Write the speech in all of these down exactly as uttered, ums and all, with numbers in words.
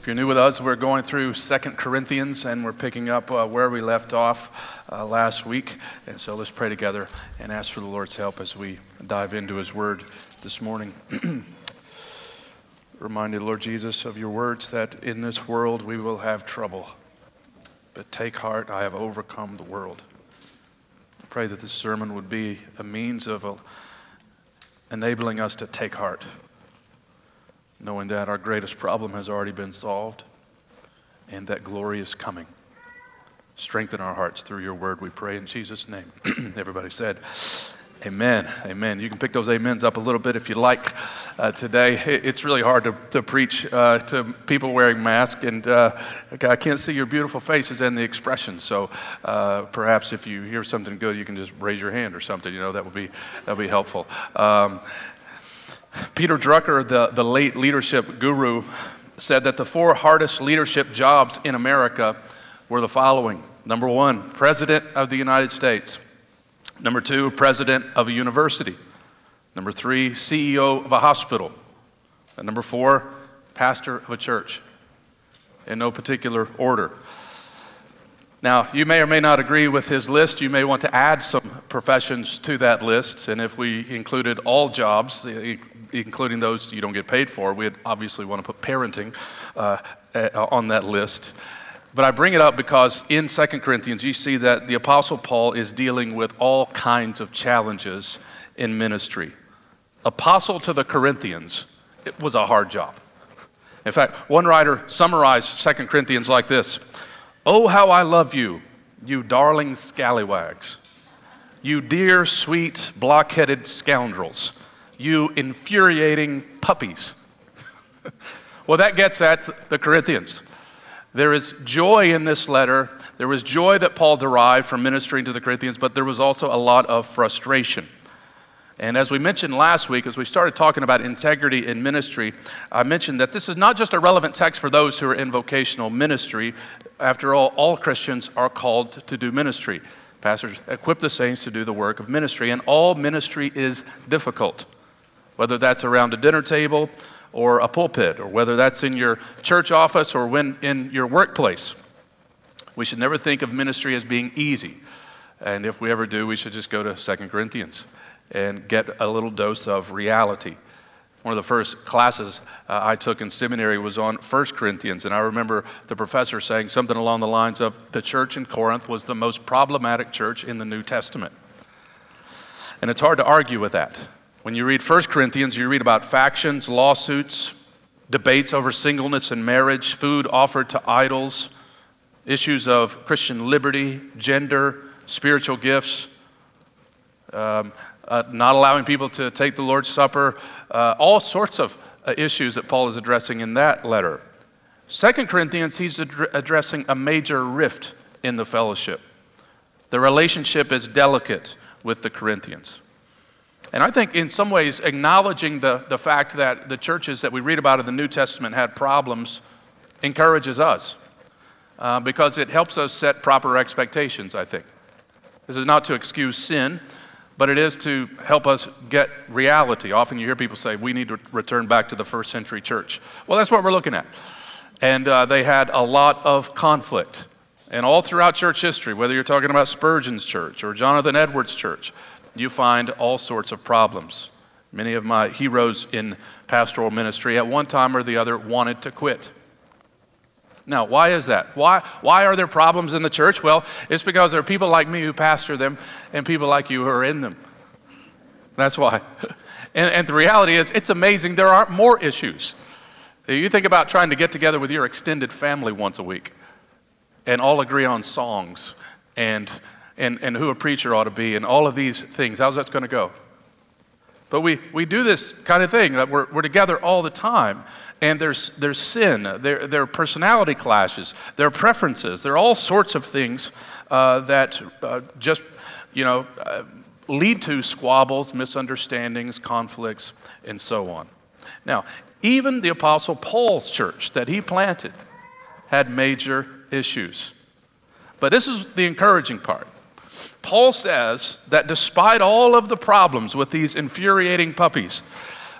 If you're new with us, we're going through Second Corinthians, and we're picking up uh, where we left off uh, last week. And so let's pray together and ask for the Lord's help as we dive into his word this morning. Reminded, Lord Jesus, of your words that in this world we will have trouble. But take heart, I have overcome the world. I pray that this sermon would be a means of a, enabling us to take heart, knowing that our greatest problem has already been solved and that glory is coming. Strengthen our hearts through your word, we pray in Jesus' name. Everybody said, amen, amen. You can pick those amens up a little bit if you like uh, today. It's really hard to, to preach uh, to people wearing masks, and uh, I can't see your beautiful faces and the expressions. So uh, perhaps if you hear something good, you can just raise your hand or something. You know, that would be that would be helpful. Um, Peter Drucker, the, the late leadership guru, said that the four hardest leadership jobs in America were the following. Number one, President of the United States. Number two, president of a university. Number three, C E O of a hospital. And number four, pastor of a church, in no particular order. Now, you may or may not agree with his list. You may want to add some professions to that list. And if we included all jobs, including those you don't get paid for, we'd obviously want to put parenting uh, on that list. But I bring it up because in Second Corinthians, you see that the Apostle Paul is dealing with all kinds of challenges in ministry. Apostle to the Corinthians, it was a hard job. In fact, one writer summarized Second Corinthians like this: "Oh, how I love you, you darling scallywags, you dear, sweet, block-headed scoundrels, you infuriating puppies." Well, that gets at the Corinthians. There is joy in this letter. There was joy that Paul derived from ministering to the Corinthians, but there was also a lot of frustration. And as we mentioned last week, as we started talking about integrity in ministry, I mentioned that this is not just a relevant text for those who are in vocational ministry. After all, all Christians are called to do ministry. Pastors equip the saints to do the work of ministry, and all ministry is difficult, whether that's around a dinner table or a pulpit, or whether that's in your church office or when in your workplace. We should never think of ministry as being easy. And if we ever do, we should just go to Second Corinthians and get a little dose of reality. One of the first classes uh, I took in seminary was on First Corinthians, and I remember the professor saying something along the lines of, the church in Corinth was the most problematic church in the New Testament. And it's hard to argue with that. When you read First Corinthians, you read about factions, lawsuits, debates over singleness and marriage, food offered to idols, issues of Christian liberty, gender, spiritual gifts, um, uh, not allowing people to take the Lord's Supper, uh, all sorts of uh, issues that Paul is addressing in that letter. Second Corinthians, he's ad- addressing a major rift in the fellowship. The relationship is delicate with the Corinthians. And I think in some ways acknowledging the, the fact that the churches that we read about in the New Testament had problems encourages us uh, because it helps us set proper expectations, I think. This is not to excuse sin, but it is to help us get reality. Often you hear people say, we need to return back to the first century church. Well, that's what we're looking at. And uh, they had a lot of conflict. And all throughout church history, whether you're talking about Spurgeon's church or Jonathan Edwards' church, you find all sorts of problems. Many of my heroes in pastoral ministry at one time or the other wanted to quit. Now, why is that? Why, why are there problems in the church? Well, it's because there are people like me who pastor them and people like you who are in them. That's why. And, and the reality is, it's amazing there aren't more issues. You think about trying to get together with your extended family once a week and all agree on songs and And, and who a preacher ought to be, and all of these things. How's that going to go? But we, we do this kind of thing. That we're, we're together all the time, and there's, there's sin, there, there are personality clashes, there are preferences, there are all sorts of things uh, that uh, just, you know, uh, lead to squabbles, misunderstandings, conflicts, and so on. Now, even the Apostle Paul's church that he planted had major issues. But this is the encouraging part. Paul says that despite all of the problems with these infuriating puppies,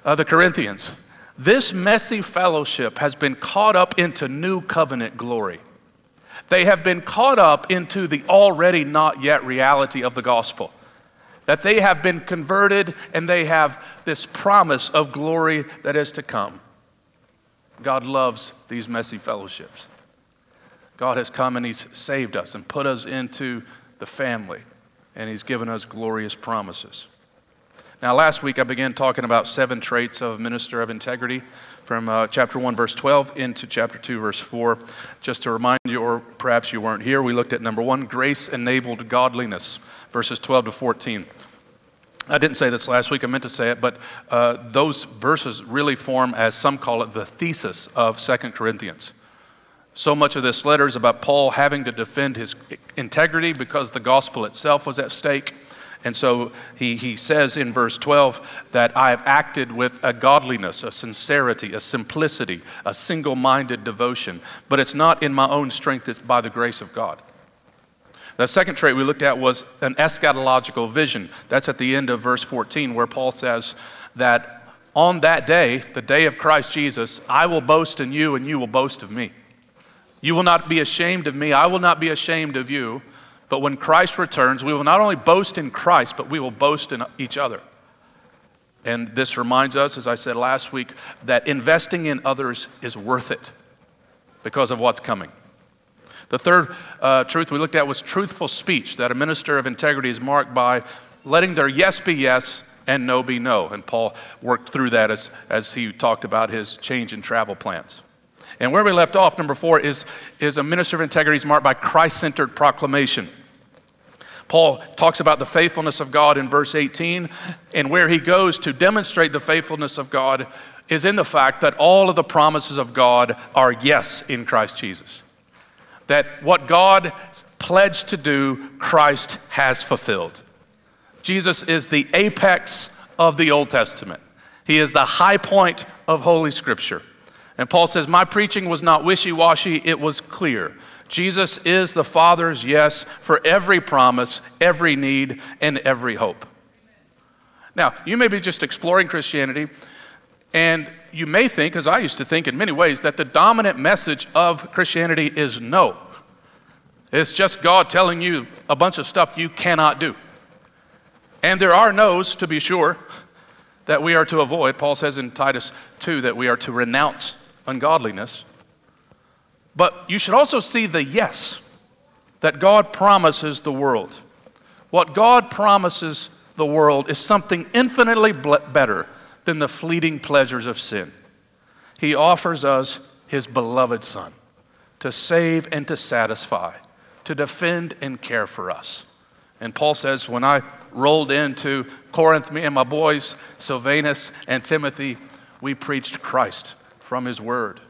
uh, the Corinthians, This messy fellowship has been caught up into new covenant glory. They have been caught up into the already not yet reality of the gospel. That they have been converted and they have this promise of glory that is to come. God loves these messy fellowships. God has come and he's saved us and put us into the family. And he's given us glorious promises. Now, last week I began talking about seven traits of a minister of integrity from uh, chapter one, verse twelve, into chapter two, verse four. Just to remind you, or perhaps you weren't here, we looked at number one, grace-enabled godliness, verses twelve to fourteen. I didn't say this last week, I meant to say it, but uh, those verses really form, as some call it, the thesis of Second Corinthians. So much of this letter is about Paul having to defend his integrity because the gospel itself was at stake. And so he, he says in verse twelve that I have acted with a godliness, a sincerity, a simplicity, a single-minded devotion. But it's not in my own strength, it's by the grace of God. The second trait we looked at was an eschatological vision. That's at the end of verse fourteen where Paul says that on that day, the day of Christ Jesus, I will boast in you and you will boast of me. You will not be ashamed of me, I will not be ashamed of you. But when Christ returns, we will not only boast in Christ, but we will boast in each other. And this reminds us, as I said last week, that investing in others is worth it because of what's coming. The third uh, truth we looked at was truthful speech, that a minister of integrity is marked by letting their yes be yes and no be no. And Paul worked through that as, as he talked about his change in travel plans. And where we left off, number four, is, is a minister of integrity is marked by Christ-centered proclamation. Paul talks about the faithfulness of God in verse eighteen, and where he goes to demonstrate the faithfulness of God is in the fact that all of the promises of God are yes in Christ Jesus. That what God pledged to do, Christ has fulfilled. Jesus is the apex of the Old Testament. He is the high point of Holy Scripture. And Paul says, my preaching was not wishy-washy, it was clear. Jesus is the Father's yes for every promise, every need, and every hope. Now, you may be just exploring Christianity, and you may think, as I used to think in many ways, that the dominant message of Christianity is no. It's just God telling you a bunch of stuff you cannot do. And there are no's, to be sure, that we are to avoid. Paul says in Titus two that we are to renounce ungodliness. But you should also see the yes that God promises the world. What God promises the world is something infinitely better than the fleeting pleasures of sin. He offers us his beloved Son to save and to satisfy, to defend and care for us. And Paul says, when I rolled into Corinth, me and my boys, Silvanus and Timothy, we preached Christ from his word.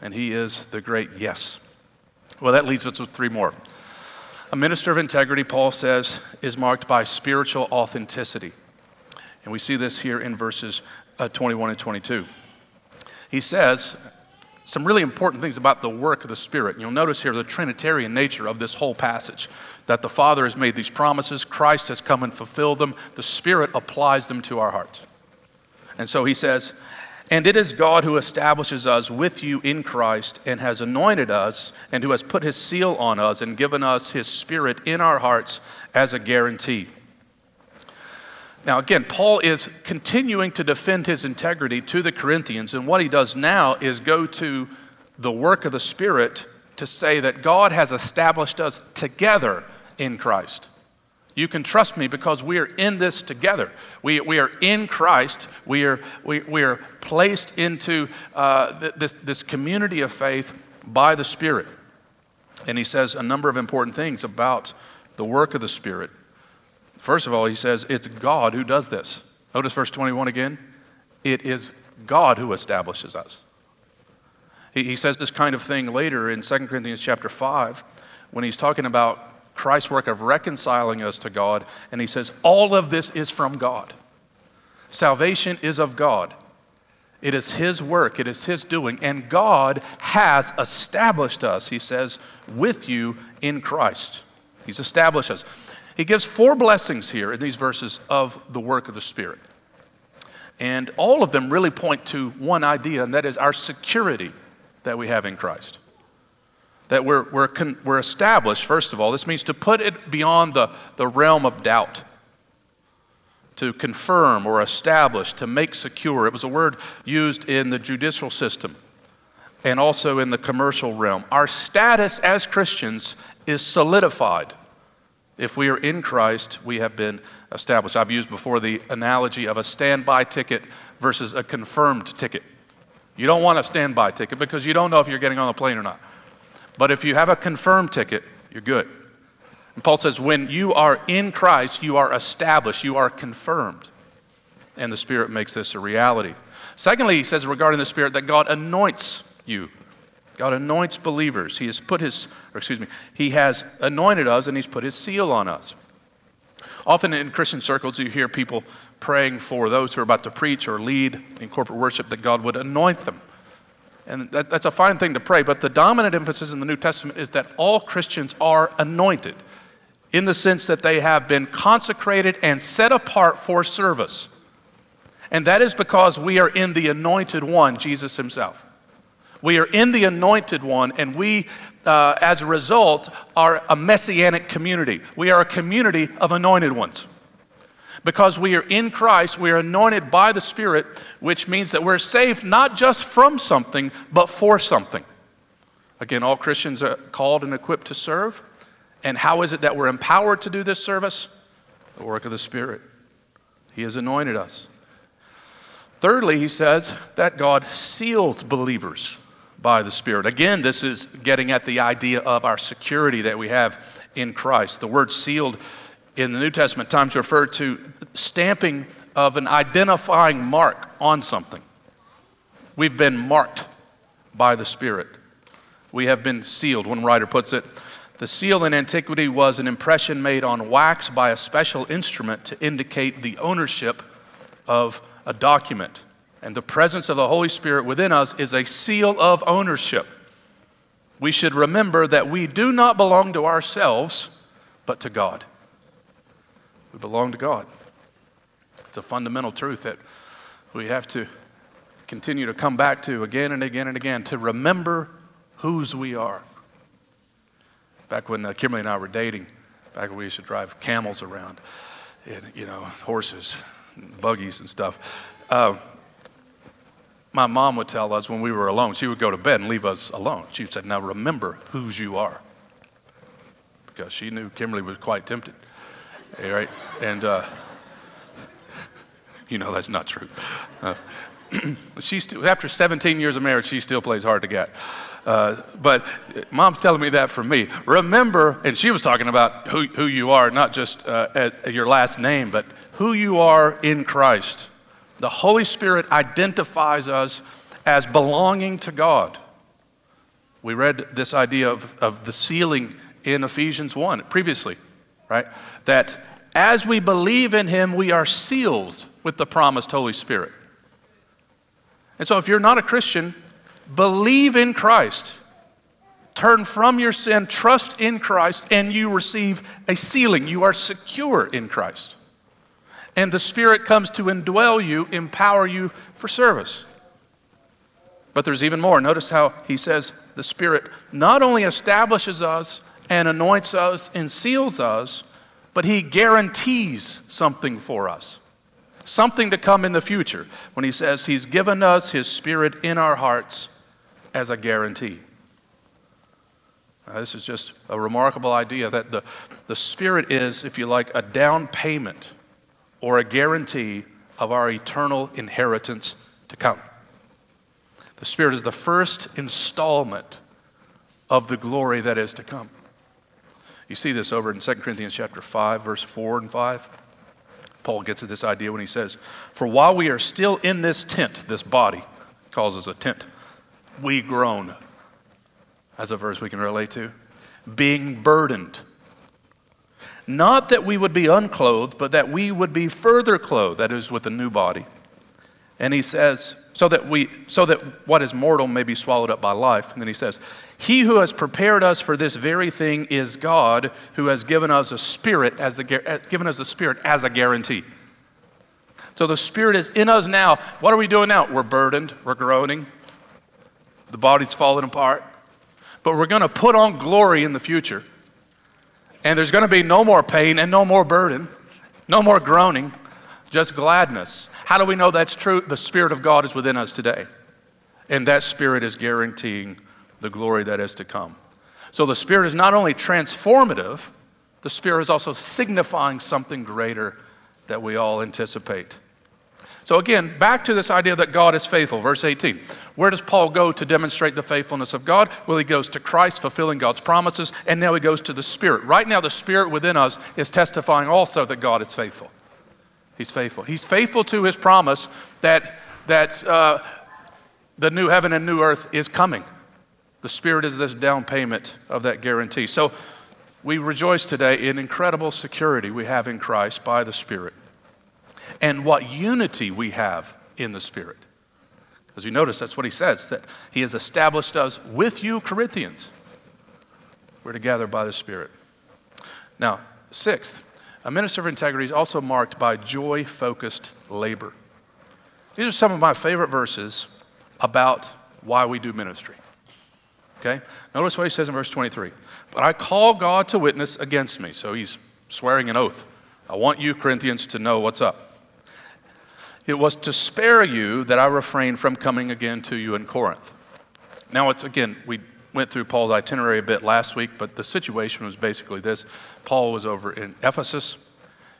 And he is the great yes. Well, that leaves us with three more. A minister of integrity, Paul says, is marked by spiritual authenticity. And we see this here in verses uh, twenty-one and twenty-two. He says some really important things about the work of the Spirit. And you'll notice here the Trinitarian nature of this whole passage, that the Father has made these promises, Christ has come and fulfilled them, the Spirit applies them to our hearts. And so he says, and it is God who establishes us with you in Christ and has anointed us and who has put his seal on us and given us his Spirit in our hearts as a guarantee. Now again, Paul is continuing to defend his integrity to the Corinthians, and what he does now is go to the work of the Spirit to say that God has established us together in Christ. You can trust me because we are in this together. We, we are in Christ. We are, we, we are placed into uh, th- this, this community of faith by the Spirit. And he says a number of important things about the work of the Spirit. First of all, he says it's God who does this. Notice verse twenty-one again. It is God who establishes us. He, he says this kind of thing later in Second Corinthians chapter five when he's talking about Christ's work of reconciling us to God, and he says, all of this is from God. Salvation is of God. It is his work, it is his doing, and God has established us, he says, with you in Christ. He's established us. He gives four blessings here in these verses of the work of the Spirit. And all of them really point to one idea, and that is our security that we have in Christ. That we're, we're, con- we're established, first of all. This means to put it beyond the, the realm of doubt. To confirm or establish, to make secure. It was a word used in the judicial system and also in the commercial realm. Our status as Christians is solidified. If we are in Christ, we have been established. I've used before the analogy of a standby ticket versus a confirmed ticket. You don't want a standby ticket because you don't know if you're getting on the plane or not. But if you have a confirmed ticket, you're good. And Paul says, when you are in Christ, you are established, you are confirmed. And the Spirit makes this a reality. Secondly, he says regarding the Spirit that God anoints you. God anoints believers. He has put his, or excuse me, he has anointed us and he's put his seal on us. Often in Christian circles, you hear people praying for those who are about to preach or lead in corporate worship that God would anoint them. And that, that's a fine thing to pray, but the dominant emphasis in the New Testament is that all Christians are anointed in the sense that they have been consecrated and set apart for service. And that is because we are in the anointed one, Jesus himself. We are in the anointed one, and we, uh, as a result, are a messianic community. We are a community of anointed ones. Because we are in Christ, we are anointed by the Spirit, which means that we're saved not just from something, but for something. Again, all Christians are called and equipped to serve. And how is it that we're empowered to do this service? The work of the Spirit. He has anointed us. Thirdly, he says that God seals believers by the Spirit. Again, this is getting at the idea of our security that we have in Christ. The word sealed in the New Testament times referred to stamping of an identifying mark on something. We've been marked by the Spirit. We have been sealed. One writer puts it, the seal in antiquity was an impression made on wax by a special instrument to indicate the ownership of a document, and the presence of the Holy Spirit within us is a seal of ownership. We should remember that we do not belong to ourselves, but to God. We belong to God. It's a fundamental truth that we have to continue to come back to again and again and again, to remember whose we are. Back when uh, Kimberly and I were dating, back when we used to drive camels around, and, you know, horses, buggies and stuff. Uh, my mom would tell us when we were alone, she would go to bed and leave us alone. She would say, now remember whose you are. Because she knew Kimberly was quite tempted. All right? And, uh, you know, that's not true. Uh, she still, after seventeen years of marriage, she still plays hard to get. Uh, but mom's telling me that for me. Remember, and she was talking about who, who you are, not just uh, as your last name, but who you are in Christ. The Holy Spirit identifies us as belonging to God. We read this idea of, of the sealing in Ephesians one previously, right? That as we believe in him, we are sealed with the promised Holy Spirit. And so if you're not a Christian, believe in Christ. Turn from your sin, trust in Christ, and you receive a sealing. You are secure in Christ. And the Spirit comes to indwell you, empower you for service. But there's even more. Notice how he says the Spirit not only establishes us and anoints us and seals us, but he guarantees something for us, something to come in the future, when he says he's given us his Spirit in our hearts as a guarantee. Now, this is just a remarkable idea that the, the Spirit is, if you like, a down payment or a guarantee of our eternal inheritance to come. The Spirit is the first installment of the glory that is to come. You see this over in Second Corinthians chapter five, verse four and five. Paul gets at this idea when he says, for while we are still in this tent, this body, calls us a tent, we groan. That's a verse we can relate to. Being burdened. Not that we would be unclothed, but that we would be further clothed, that is, with a new body. And he says, so that we, so that what is mortal may be swallowed up by life. And then he says, he who has prepared us for this very thing is God, who has given us a spirit as the, given us the Spirit as a guarantee. So the Spirit is in us now. What are we doing now? We're burdened. We're groaning. The body's falling apart. But we're going to put on glory in the future. And there's going to be no more pain and no more burden, no more groaning, just gladness. How do we know that's true? The Spirit of God is within us today. And that Spirit is guaranteeing the glory that is to come. So the Spirit is not only transformative, the Spirit is also signifying something greater that we all anticipate. So again, back to this idea that God is faithful, verse eighteen. Where does Paul go to demonstrate the faithfulness of God? Well, he goes to Christ, fulfilling God's promises, and now he goes to the Spirit. Right now, the Spirit within us is testifying also that God is faithful. He's faithful. He's faithful to his promise that, that uh, the new heaven and new earth is coming. The Spirit is this down payment of that guarantee. So we rejoice today in incredible security we have in Christ by the Spirit. And what unity we have in the Spirit. Because you notice that's what he says, that he has established us with you, Corinthians. We're together by the Spirit. Now, sixth, a minister of integrity is also marked by joy-focused labor. These are some of my favorite verses about why we do ministry. Okay? Notice what he says in verse twenty-three. But I call God to witness against me. So he's swearing an oath. I want you, Corinthians, to know what's up. It was to spare you that I refrained from coming again to you in Corinth. Now, it's again, we went through Paul's itinerary a bit last week, but the situation was basically this. Paul was over in Ephesus.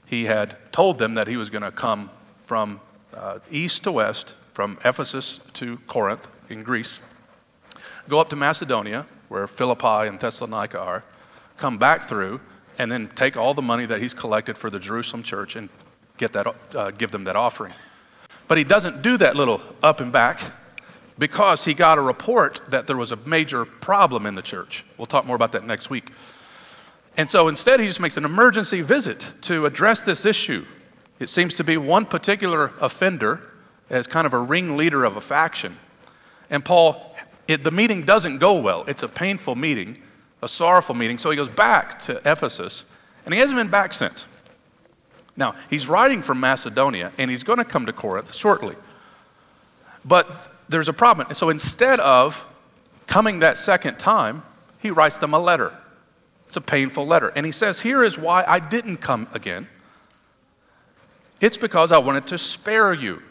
He had told them that he was going to come from uh, east to west, from Ephesus to Corinth in Greece, go up to Macedonia, where Philippi and Thessalonica are, come back through, and then take all the money that he's collected for the Jerusalem church and get that, uh, give them that offering. But he doesn't do that little up and back because he got a report that there was a major problem in the church. We'll talk more about that next week. And so instead, he just makes an emergency visit to address this issue. It seems to be one particular offender as kind of a ringleader of a faction. And Paul, it, the meeting doesn't go well. It's a painful meeting, a sorrowful meeting. So he goes back to Ephesus, and he hasn't been back since. Now, he's writing from Macedonia, and he's going to come to Corinth shortly. But there's a problem. So instead of coming that second time, he writes them a letter. It's a painful letter. And he says, here is why I didn't come again. It's because I wanted to spare you.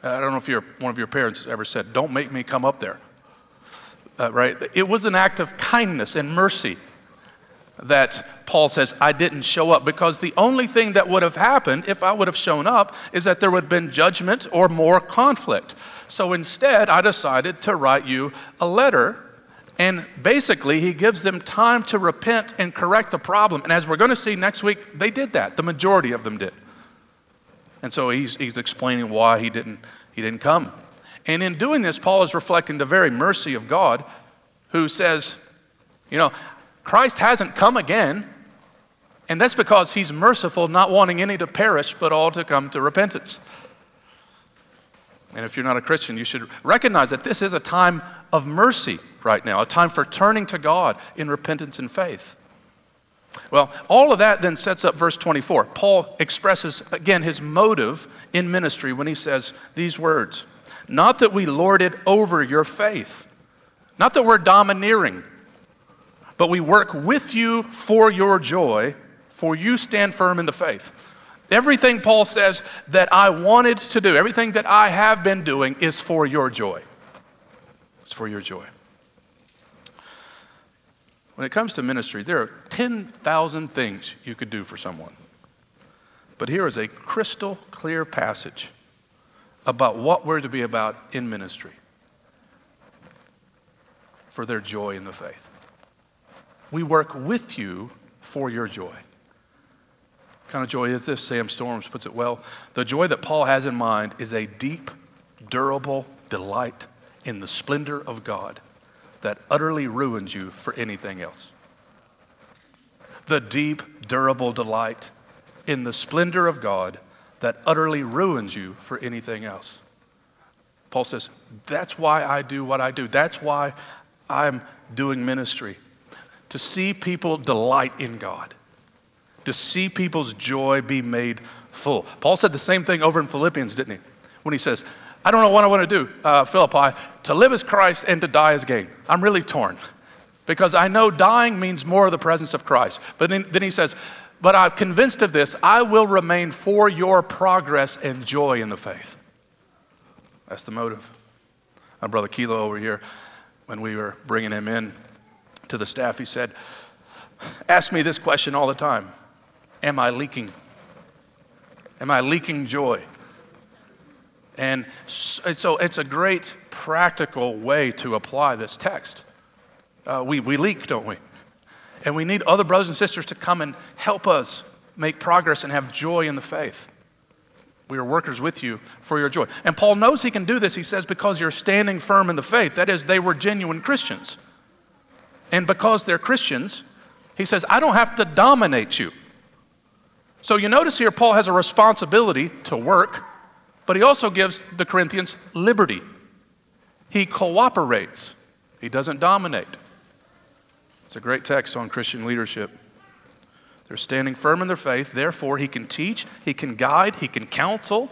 I don't know if your, one of your parents ever said, don't make me come up there. Uh, right? It was an act of kindness and mercy that Paul says, I didn't show up, because the only thing that would have happened if I would have shown up is that there would have been judgment or more conflict. So instead, I decided to write you a letter, and basically he gives them time to repent and correct the problem. And as we're going to see next week, they did that. The majority of them did. And so he's, he's explaining why he didn't, he didn't come. And in doing this, Paul is reflecting the very mercy of God, who says, you know, Christ hasn't come again, and that's because he's merciful, not wanting any to perish, but all to come to repentance. And if you're not a Christian, you should recognize that this is a time of mercy right now, a time for turning to God in repentance and faith. Well, all of that then sets up verse twenty-four. Paul expresses, again, his motive in ministry when he says these words, not that we lord it over your faith, not that we're domineering, but we work with you for your joy, for you stand firm in the faith. Everything Paul says that I wanted to do, everything that I have been doing is for your joy. It's for your joy. When it comes to ministry, there are ten thousand things you could do for someone. But here is a crystal clear passage about what we're to be about in ministry. For their joy in the faith. We work with you for your joy. What kind of joy is this? Sam Storms puts it well. The joy that Paul has in mind is a deep, durable delight in the splendor of God that utterly ruins you for anything else. The deep, durable delight in the splendor of God that utterly ruins you for anything else. Paul says, that's why I do what I do. That's why I'm doing ministry. To see people delight in God, to see people's joy be made full. Paul said the same thing over in Philippians, didn't he? When he says, I don't know what I want to do, uh, Philippi, to live is Christ and to die is gain. I'm really torn because I know dying means more of the presence of Christ. But then, then he says, but I'm convinced of this, I will remain for your progress and joy in the faith. That's the motive. My brother Kilo over here, when we were bringing him in to the staff, he said, ask me this question all the time. Am I leaking? Am I leaking joy? And so it's a great practical way to apply this text. Uh, we, we leak, don't we? And we need other brothers and sisters to come and help us make progress and have joy in the faith. We are workers with you for your joy. And Paul knows he can do this, he says, because you're standing firm in the faith. That is, they were genuine Christians. And because they're Christians, he says, I don't have to dominate you. So you notice here, Paul has a responsibility to work, but he also gives the Corinthians liberty. He cooperates. He doesn't dominate. It's a great text on Christian leadership. They're standing firm in their faith, therefore he can teach, he can guide, he can counsel,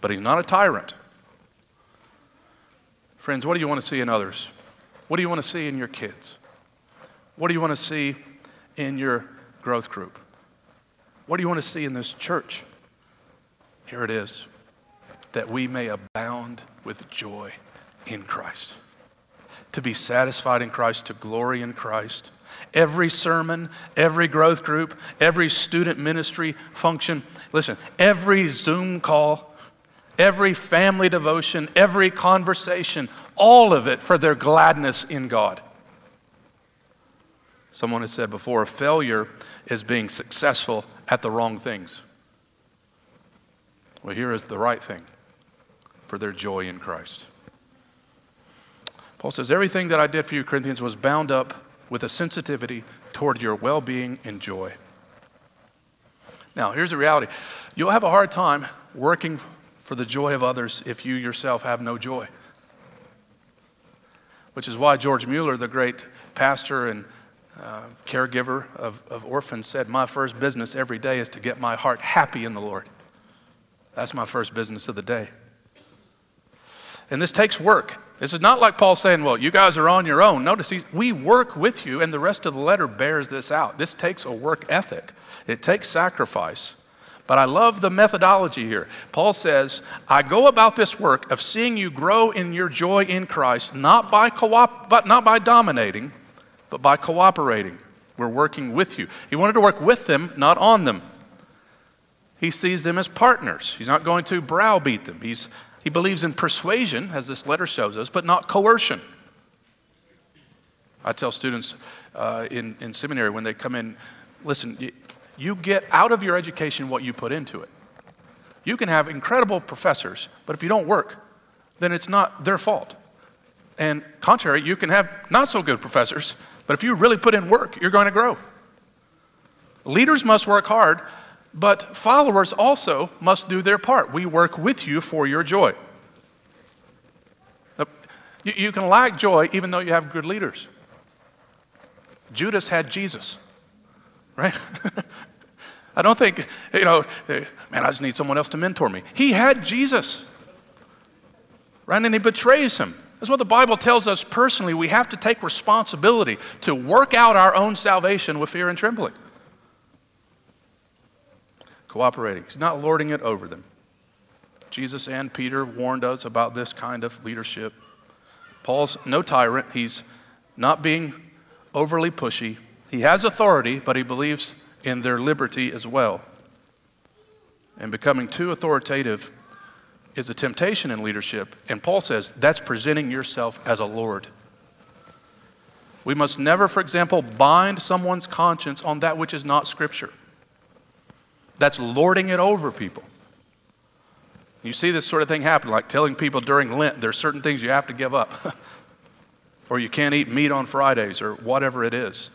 but he's not a tyrant. Friends, what do you want to see in others? What do you want to see in your kids? What do you want to see in your growth group? What do you want to see in this church? Here it is, that we may abound with joy in Christ. To be satisfied in Christ, to glory in Christ. Every sermon, every growth group, every student ministry function, listen, every Zoom call, every family devotion, every conversation, all of it for their gladness in God. Someone has said before, failure is being successful at the wrong things. Well, here is the right thing for their joy in Christ. Paul says, everything that I did for you, Corinthians, was bound up with a sensitivity toward your well-being and joy. Now, here's the reality. You'll have a hard time working for the joy of others if you yourself have no joy. Which is why George Mueller, the great pastor and uh, caregiver of, of orphans, said, my first business every day is to get my heart happy in the Lord. That's my first business of the day. And this takes work. This is not like Paul saying, well, you guys are on your own. Notice, he's, we work with you, and the rest of the letter bears this out. This takes a work ethic. It takes sacrifice. But I love the methodology here. Paul says, I go about this work of seeing you grow in your joy in Christ, not by co-op, but not by dominating, but by cooperating. We're working with you. He wanted to work with them, not on them. He sees them as partners. He's not going to browbeat them. He's He believes in persuasion, as this letter shows us, but not coercion. I tell students uh, in, in seminary when they come in, listen, you, you get out of your education what you put into it. You can have incredible professors, but if you don't work, then it's not their fault. And contrary, you can have not so good professors, but if you really put in work, you're going to grow. Leaders must work hard, but followers also must do their part. We work with you for your joy. You can lack joy even though you have good leaders. Judas had Jesus, right? I don't think, you know, man, I just need someone else to mentor me. He had Jesus, right? And he betrays him. That's what the Bible tells us personally. We have to take responsibility to work out our own salvation with fear and trembling. Cooperating. He's not lording it over them. Jesus and Peter warned us about this kind of leadership. Paul's no tyrant. He's not being overly pushy. He has authority, but he believes in their liberty as well. And becoming too authoritative is a temptation in leadership. And Paul says that's presenting yourself as a lord. We must never, for example, bind someone's conscience on that which is not Scripture. That's lording it over people. You see this sort of thing happen, like telling people during Lent there's certain things you have to give up. Or you can't eat meat on Fridays or whatever it is.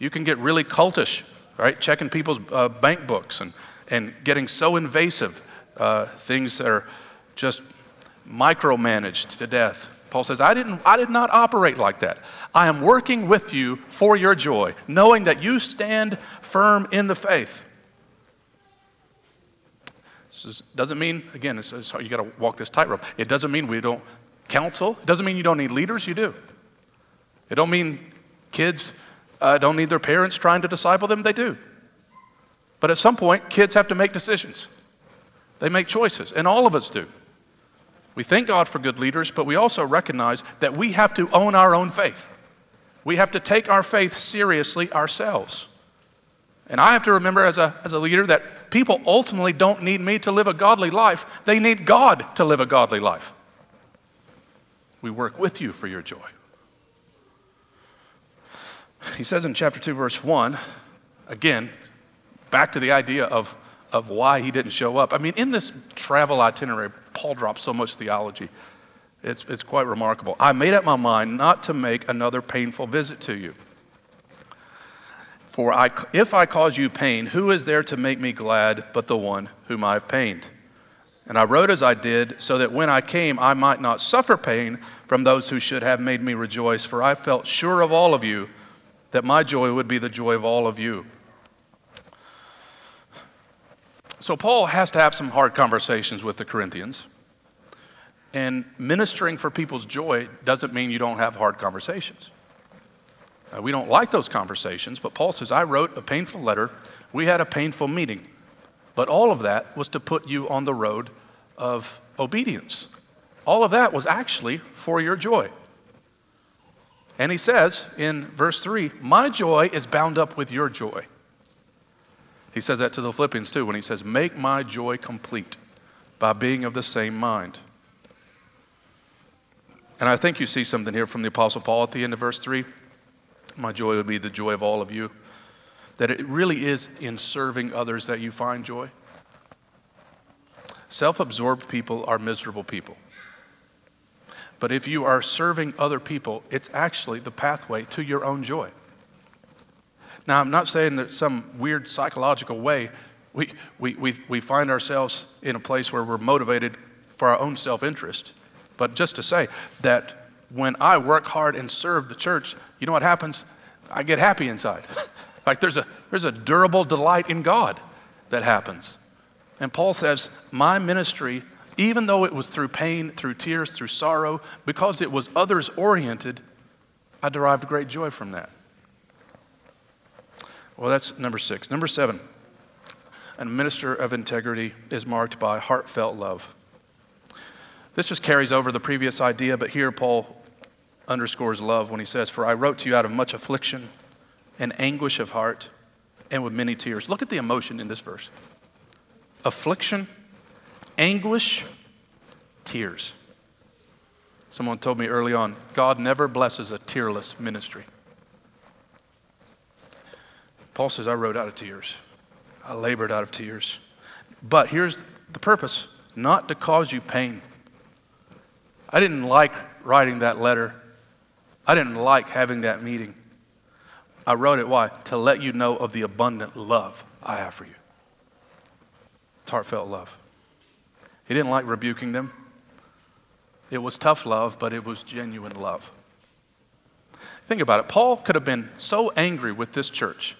You can get really cultish, right? Checking people's uh, bank books and, and getting so invasive, uh, things that are just micromanaged to death. Paul says, I didn't, I did not operate like that. I am working with you for your joy, knowing that you stand firm in the faith. This is, doesn't mean, again, it's, it's, you got to walk this tightrope. It doesn't mean we don't counsel. It doesn't mean you don't need leaders. You do. It don't mean kids uh, don't need their parents trying to disciple them. They do. But at some point, kids have to make decisions. They make choices, and all of us do. We thank God for good leaders, but we also recognize that we have to own our own faith. We have to take our faith seriously ourselves. And I have to remember as a, as a leader that people ultimately don't need me to live a godly life. They need God to live a godly life. We work with you for your joy. He says in chapter two, verse one, again, back to the idea of, of why he didn't show up. I mean, in this travel itinerary, Paul drops so much theology. It's, it's quite remarkable. I made up my mind not to make another painful visit to you. For I, if I cause you pain, who is there to make me glad but the one whom I have pained? And I wrote as I did, so that when I came, I might not suffer pain from those who should have made me rejoice. For I felt sure of all of you, that my joy would be the joy of all of you. So Paul has to have some hard conversations with the Corinthians. And ministering for people's joy doesn't mean you don't have hard conversations. Uh, we don't like those conversations, but Paul says, I wrote a painful letter. We had a painful meeting. But all of that was to put you on the road of obedience. All of that was actually for your joy. And he says in verse three, my joy is bound up with your joy. He says that to the Philippians too when he says, make my joy complete by being of the same mind. And I think you see something here from the Apostle Paul at the end of verse three. My joy would be the joy of all of you. That it really is in serving others that you find joy. Self-absorbed people are miserable people. But if you are serving other people, it's actually the pathway to your own joy. Now, I'm not saying that some weird psychological way we, we, we, we find ourselves in a place where we're motivated for our own self-interest. But just to say that when I work hard and serve the church, you know what happens? I get happy inside. Like there's a, there's a durable delight in God that happens. And Paul says, my ministry, even though it was through pain, through tears, through sorrow, because it was others-oriented, I derived great joy from that. Well, that's number six. Number seven, a minister of integrity is marked by heartfelt love. This just carries over the previous idea, but here Paul underscores love when he says, for I wrote to you out of much affliction and anguish of heart and with many tears. Look at the emotion in this verse. Affliction, anguish, tears. Someone told me early on, God never blesses a tearless ministry. Paul says, I wrote out of tears. I labored out of tears. But here's the purpose, not to cause you pain. I didn't like writing that letter. I didn't like having that meeting. I wrote it, why? To let you know of the abundant love I have for you. It's heartfelt love. He didn't like rebuking them. It was tough love, but it was genuine love. Think about it. Paul could have been so angry with this church.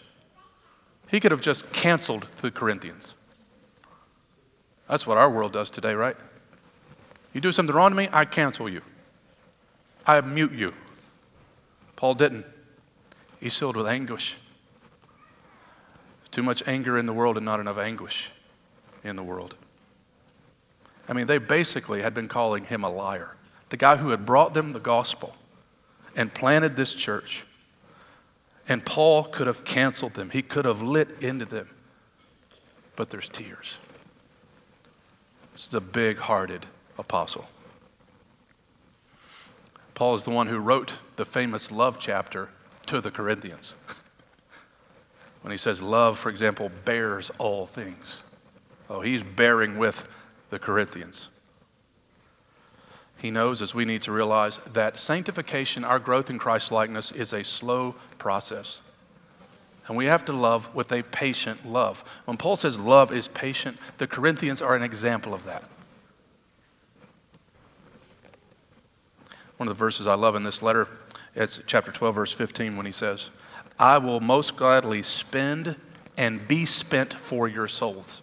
He could have just canceled the Corinthians. That's what our world does today, right? You do something wrong to me, I cancel you. I mute you. Paul didn't. He's filled with anguish. Too much anger in the world and not enough anguish in the world. I mean, they basically had been calling him a liar. The guy who had brought them the gospel and planted this church. And Paul could have canceled them. He could have lit into them. But there's tears. This is a big-hearted apostle. Paul is the one who wrote the famous love chapter to the Corinthians. When he says love, for example, bears all things. Oh, he's bearing with the Corinthians. He knows, as we need to realize, that sanctification, our growth in Christ-likeness, is a slow process. And we have to love with a patient love. When Paul says love is patient, the Corinthians are an example of that. One of the verses I love in this letter, it's chapter twelve, verse fifteen, when he says, I will most gladly spend and be spent for your souls.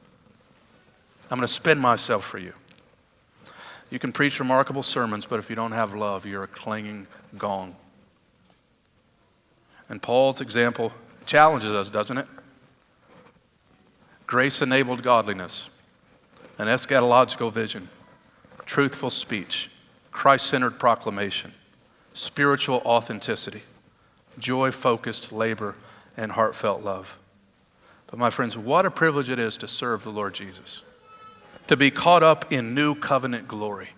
I'm going to spend myself for you. You can preach remarkable sermons, but if you don't have love, you're a clanging gong. And Paul's example challenges us, doesn't it? Grace-enabled godliness, an eschatological vision, truthful speech, Christ-centered proclamation, spiritual authenticity, joy-focused labor, and heartfelt love. But my friends, what a privilege it is to serve the Lord Jesus, to be caught up in new covenant glory,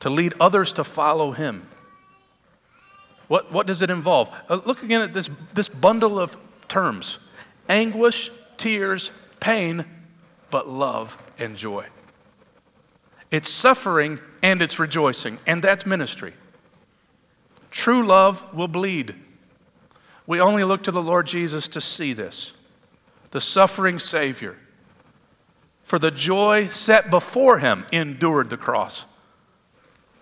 to lead others to follow him. What, what does it involve? Uh, look again at this, this bundle of terms. Anguish, tears, pain, but love and joy. It's suffering and it's rejoicing, and that's ministry. True love will bleed. We only look to the Lord Jesus to see this, the suffering Savior. For the joy set before him endured the cross.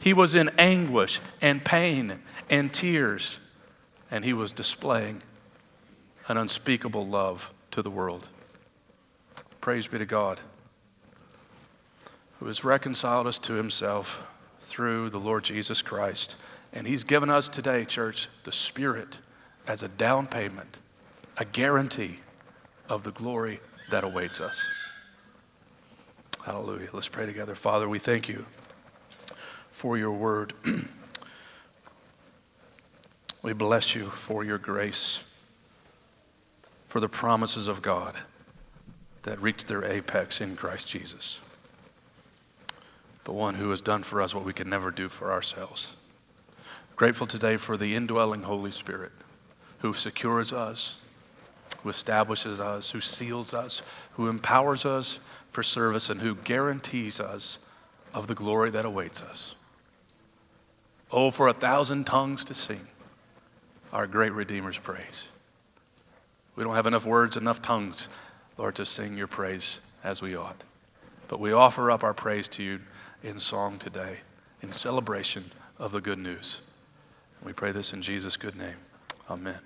He was in anguish and pain and tears, and he was displaying an unspeakable love to the world. Praise be to God, who has reconciled us to himself through the Lord Jesus Christ. And he's given us today, church, the Spirit as a down payment, a guarantee of the glory that awaits us. Hallelujah. Let's pray together. Father, we thank you for your word. We bless you for your grace, for the promises of God that reached their apex in Christ Jesus, the one who has done for us what we could never do for ourselves. Grateful today for the indwelling Holy Spirit who secures us, who establishes us, who seals us, who empowers us for service, and who guarantees us of the glory that awaits us. Oh, for a thousand tongues to sing our great Redeemer's praise. We don't have enough words, enough tongues, Lord, to sing your praise as we ought. But we offer up our praise to you in song today, in celebration of the good news. We pray this in Jesus' good name. Amen.